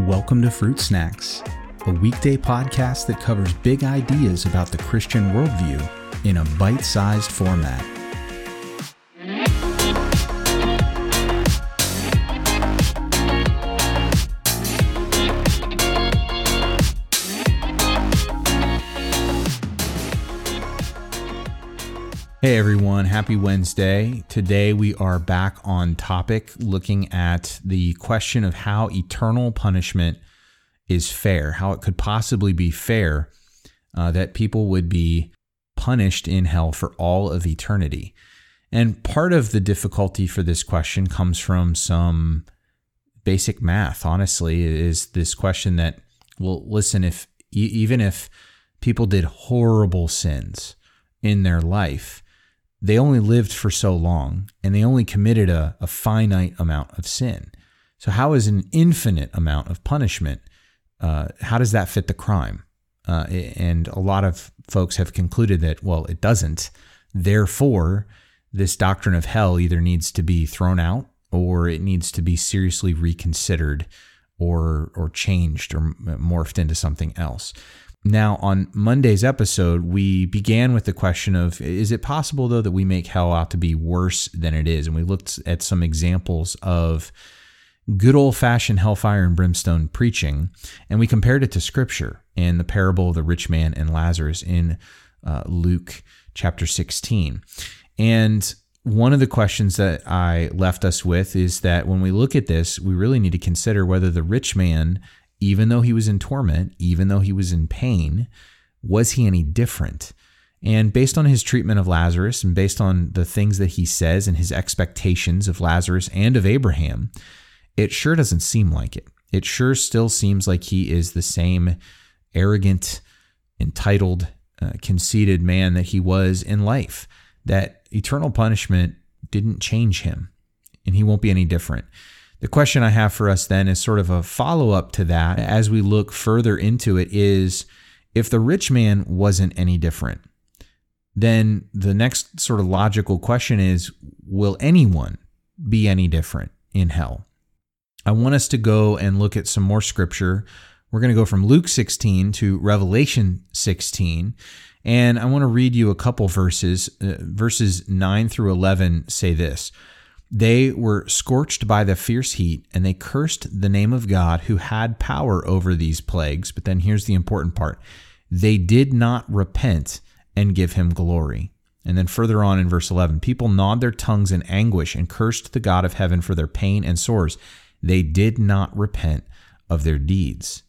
Welcome to Fruit Snacks, a weekday podcast that covers big ideas about the Christian worldview in a bite-sized format. Hey everyone, happy Wednesday. Today we are back on topic looking at the question of how eternal punishment is fair, how it could possibly be fair that people would be punished in hell for all of eternity. And part of the difficulty for this question comes from some basic math, honestly, is this question that, well, listen, even if people did horrible sins in their life, they only lived for so long and they only committed a finite amount of sin. So how is an infinite amount of punishment, how does that fit the crime? And a lot of folks have concluded that, well, it doesn't. Therefore, this doctrine of hell either needs to be thrown out or it needs to be seriously reconsidered or changed or morphed into something else. Now, on Monday's episode, we began with the question of, is it possible, though, that we make hell out to be worse than it is? And we looked at some examples of good old-fashioned hellfire and brimstone preaching, and we compared it to Scripture and the parable of the rich man and Lazarus in Luke chapter 16. And one of the questions that I left us with is that when we look at this, we really need to consider whether the rich man, even though he was in torment, even though he was in pain, was he any different? And based on his treatment of Lazarus and based on the things that he says and his expectations of Lazarus and of Abraham, it sure doesn't seem like it. It sure still seems like he is the same arrogant, entitled, conceited man that he was in life, that eternal punishment didn't change him and he won't be any different. The question I have for us then is sort of a follow-up to that as we look further into it is, if the rich man wasn't any different, then the next sort of logical question is, will anyone be any different in hell? I want us to go and look at some more scripture. We're going to go from Luke 16 to Revelation 16, and I want to read you a couple verses. Verses 9 through 11 say this: "They were scorched by the fierce heat, and they cursed the name of God who had power over these plagues." But then here's the important part: "They did not repent and give him glory." And then further on in verse 11, "People gnawed their tongues in anguish and cursed the God of heaven for their pain and sores. They did not repent of their deeds."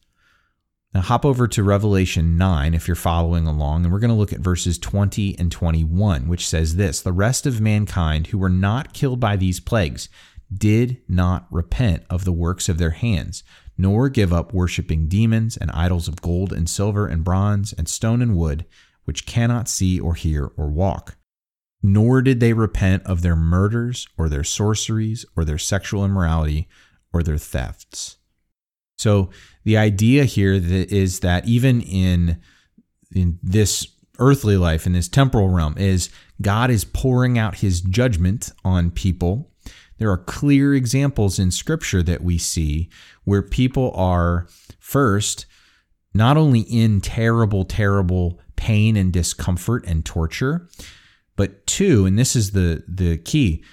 Now hop over to Revelation 9 if you're following along, and we're going to look at verses 20 and 21, which says this: "The rest of mankind who were not killed by these plagues did not repent of the works of their hands, nor give up worshiping demons and idols of gold and silver and bronze and stone and wood, which cannot see or hear or walk. Nor did they repent of their murders or their sorceries or their sexual immorality or their thefts." So the idea here is that even in this earthly life, in this temporal realm, is God is pouring out his judgment on people. There are clear examples in Scripture that we see where people are first not only in terrible, terrible pain and discomfort and torture, but two, and this is the key,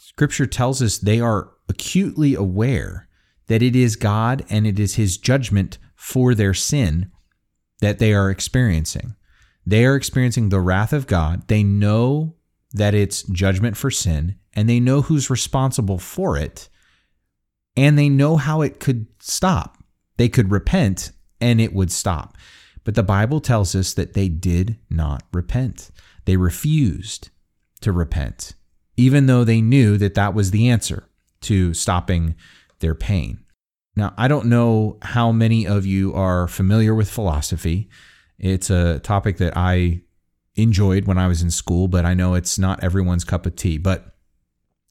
Scripture tells us they are acutely aware that it is God and it is his judgment for their sin that they are experiencing. They are experiencing the wrath of God. They know that it's judgment for sin, and they know who's responsible for it, and they know how it could stop. They could repent and it would stop. But the Bible tells us that they did not repent. They refused to repent, even though they knew that that was the answer to stopping their pain. Now, I don't know how many of you are familiar with philosophy. It's a topic that I enjoyed when I was in school, but I know it's not everyone's cup of tea. But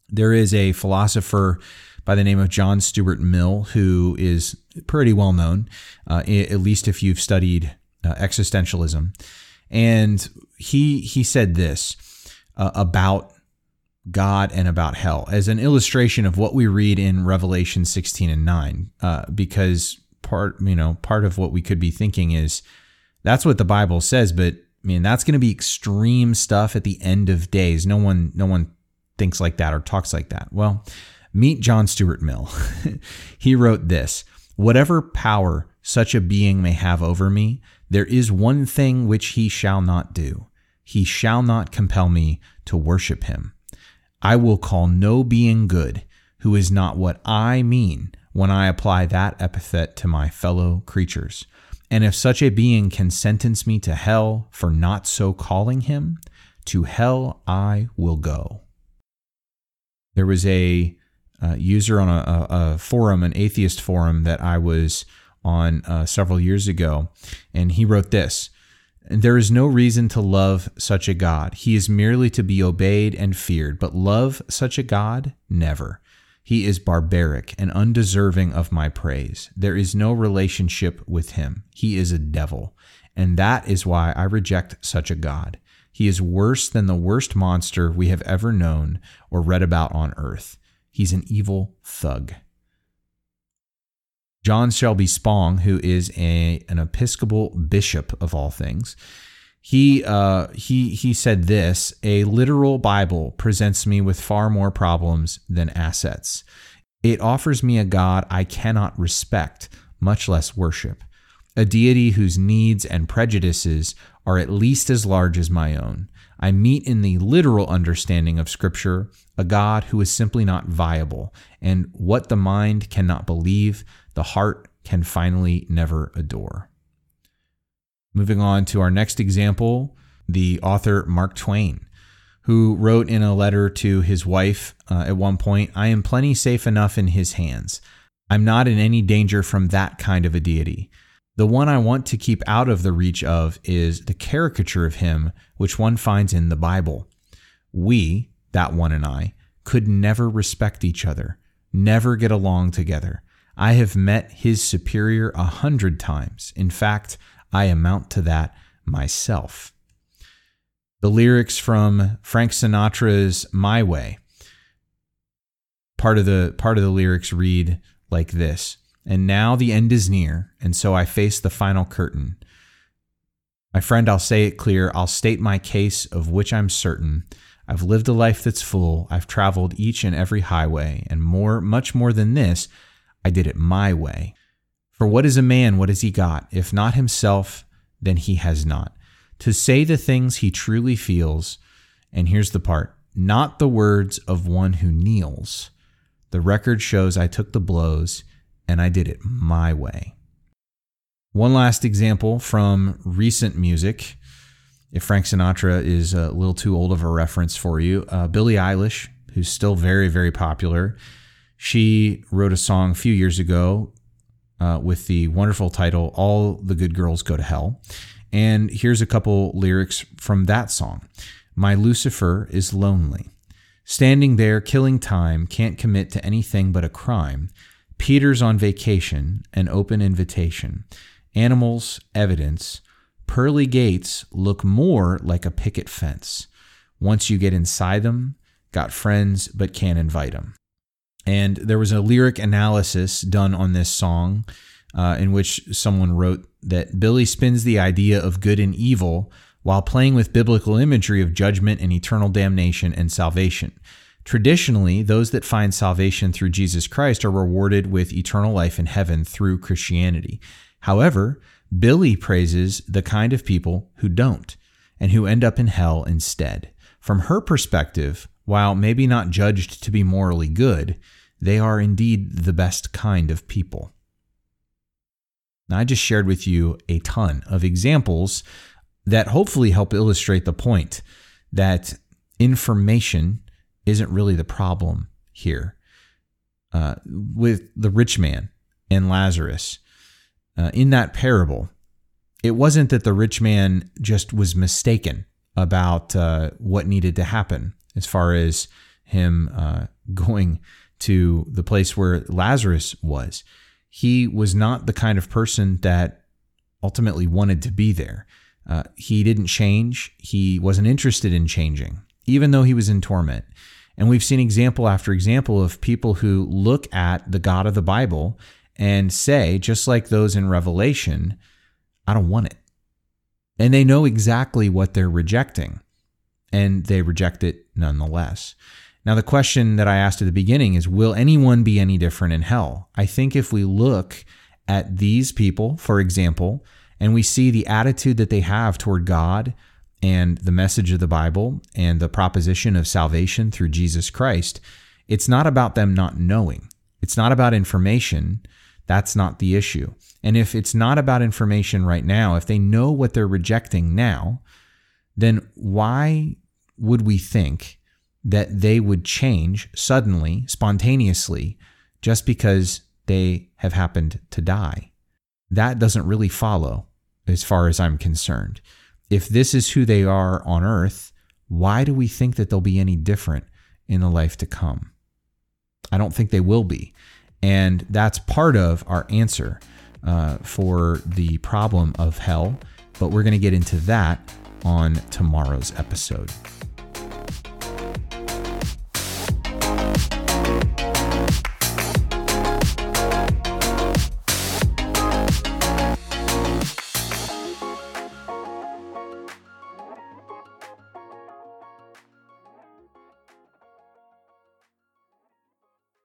there is a philosopher by the name of John Stuart Mill who is pretty well known, at least if you've studied existentialism. And he said this about God and about hell as an illustration of what we read in Revelation 16 and 9, because part of what we could be thinking is that's what the Bible says, but I mean, that's going to be extreme stuff at the end of days. No one thinks like that or talks like that. Well, meet John Stuart Mill. He wrote this: "Whatever power such a being may have over me, there is one thing which he shall not do. He shall not compel me to worship him. I will call no being good who is not what I mean when I apply that epithet to my fellow creatures. And if such a being can sentence me to hell for not so calling him, to hell I will go." There was a user on a forum, an atheist forum that I was on several years ago, and he wrote this: "There is no reason to love such a God. He is merely to be obeyed and feared, but love such a God? Never. He is barbaric and undeserving of my praise. There is no relationship with him. He is a devil, and that is why I reject such a God. He is worse than the worst monster we have ever known or read about on earth. He's an evil thug." John Shelby Spong, who is an Episcopal bishop of all things, he said this: "A literal Bible presents me with far more problems than assets. It offers me a God I cannot respect, much less worship, a deity whose needs and prejudices are at least as large as my own. I meet in the literal understanding of Scripture a God who is simply not viable, and what the mind cannot believe, the heart can finally never adore." Moving on to our next example, the author Mark Twain, who wrote in a letter to his wife at one point, "I am plenty safe enough in his hands. I'm not in any danger from that kind of a deity. The one I want to keep out of the reach of is the caricature of him which one finds in the Bible. We, that one and I, could never respect each other, never get along together. I have met his superior 100 times. In fact, I amount to that myself." The lyrics from Frank Sinatra's "My Way," part of the lyrics read like this: "And now the end is near, and so I face the final curtain. My friend, I'll say it clear. I'll state my case of which I'm certain. I've lived a life that's full. I've traveled each and every highway, and more, much more than this, I did it my way. For what is a man, what has he got? If not himself, then he has not. To say the things he truly feels," and here's the part, "not the words of one who kneels. The record shows I took the blows, and I did it my way." One last example from recent music. If Frank Sinatra is a little too old of a reference for you, Billie Eilish, who's still very, very popular, she wrote a song a few years ago with the wonderful title, "All the Good Girls Go to Hell." And here's a couple lyrics from that song. "My Lucifer is lonely. Standing there, killing time, can't commit to anything but a crime. Peter's on vacation, an open invitation. Animals, evidence. Pearly gates look more like a picket fence. Once you get inside them, got friends but can't invite them." And there was a lyric analysis done on this song in which someone wrote that Billy spins the idea of good and evil while playing with biblical imagery of judgment and eternal damnation and salvation. Traditionally, those that find salvation through Jesus Christ are rewarded with eternal life in heaven through Christianity. However, Billy praises the kind of people who don't and who end up in hell instead. From her perspective, while maybe not judged to be morally good, they are indeed the best kind of people. Now, I just shared with you a ton of examples that hopefully help illustrate the point that information isn't really the problem here. With the rich man and Lazarus, in that parable, it wasn't that the rich man just was mistaken about what needed to happen as far as him going to the place where Lazarus was. He was not the kind of person that ultimately wanted to be there. He didn't change. He wasn't interested in changing, even though he was in torment. And we've seen example after example of people who look at the God of the Bible and say, just like those in Revelation, I don't want it. And they know exactly what they're rejecting, and they reject it nonetheless. Now, the question that I asked at the beginning is, will anyone be any different in hell? I think if we look at these people, for example, and we see the attitude that they have toward God and the message of the Bible and the proposition of salvation through Jesus Christ, it's not about them not knowing. It's not about information. That's not the issue. And if it's not about information right now, if they know what they're rejecting now, then why would we think that they would change suddenly, spontaneously, just because they have happened to die? That doesn't really follow as far as I'm concerned. If this is who they are on earth, why do we think that they'll be any different in the life to come? I don't think they will be. And that's part of our answer for the problem of hell. But we're going to get into that on tomorrow's episode.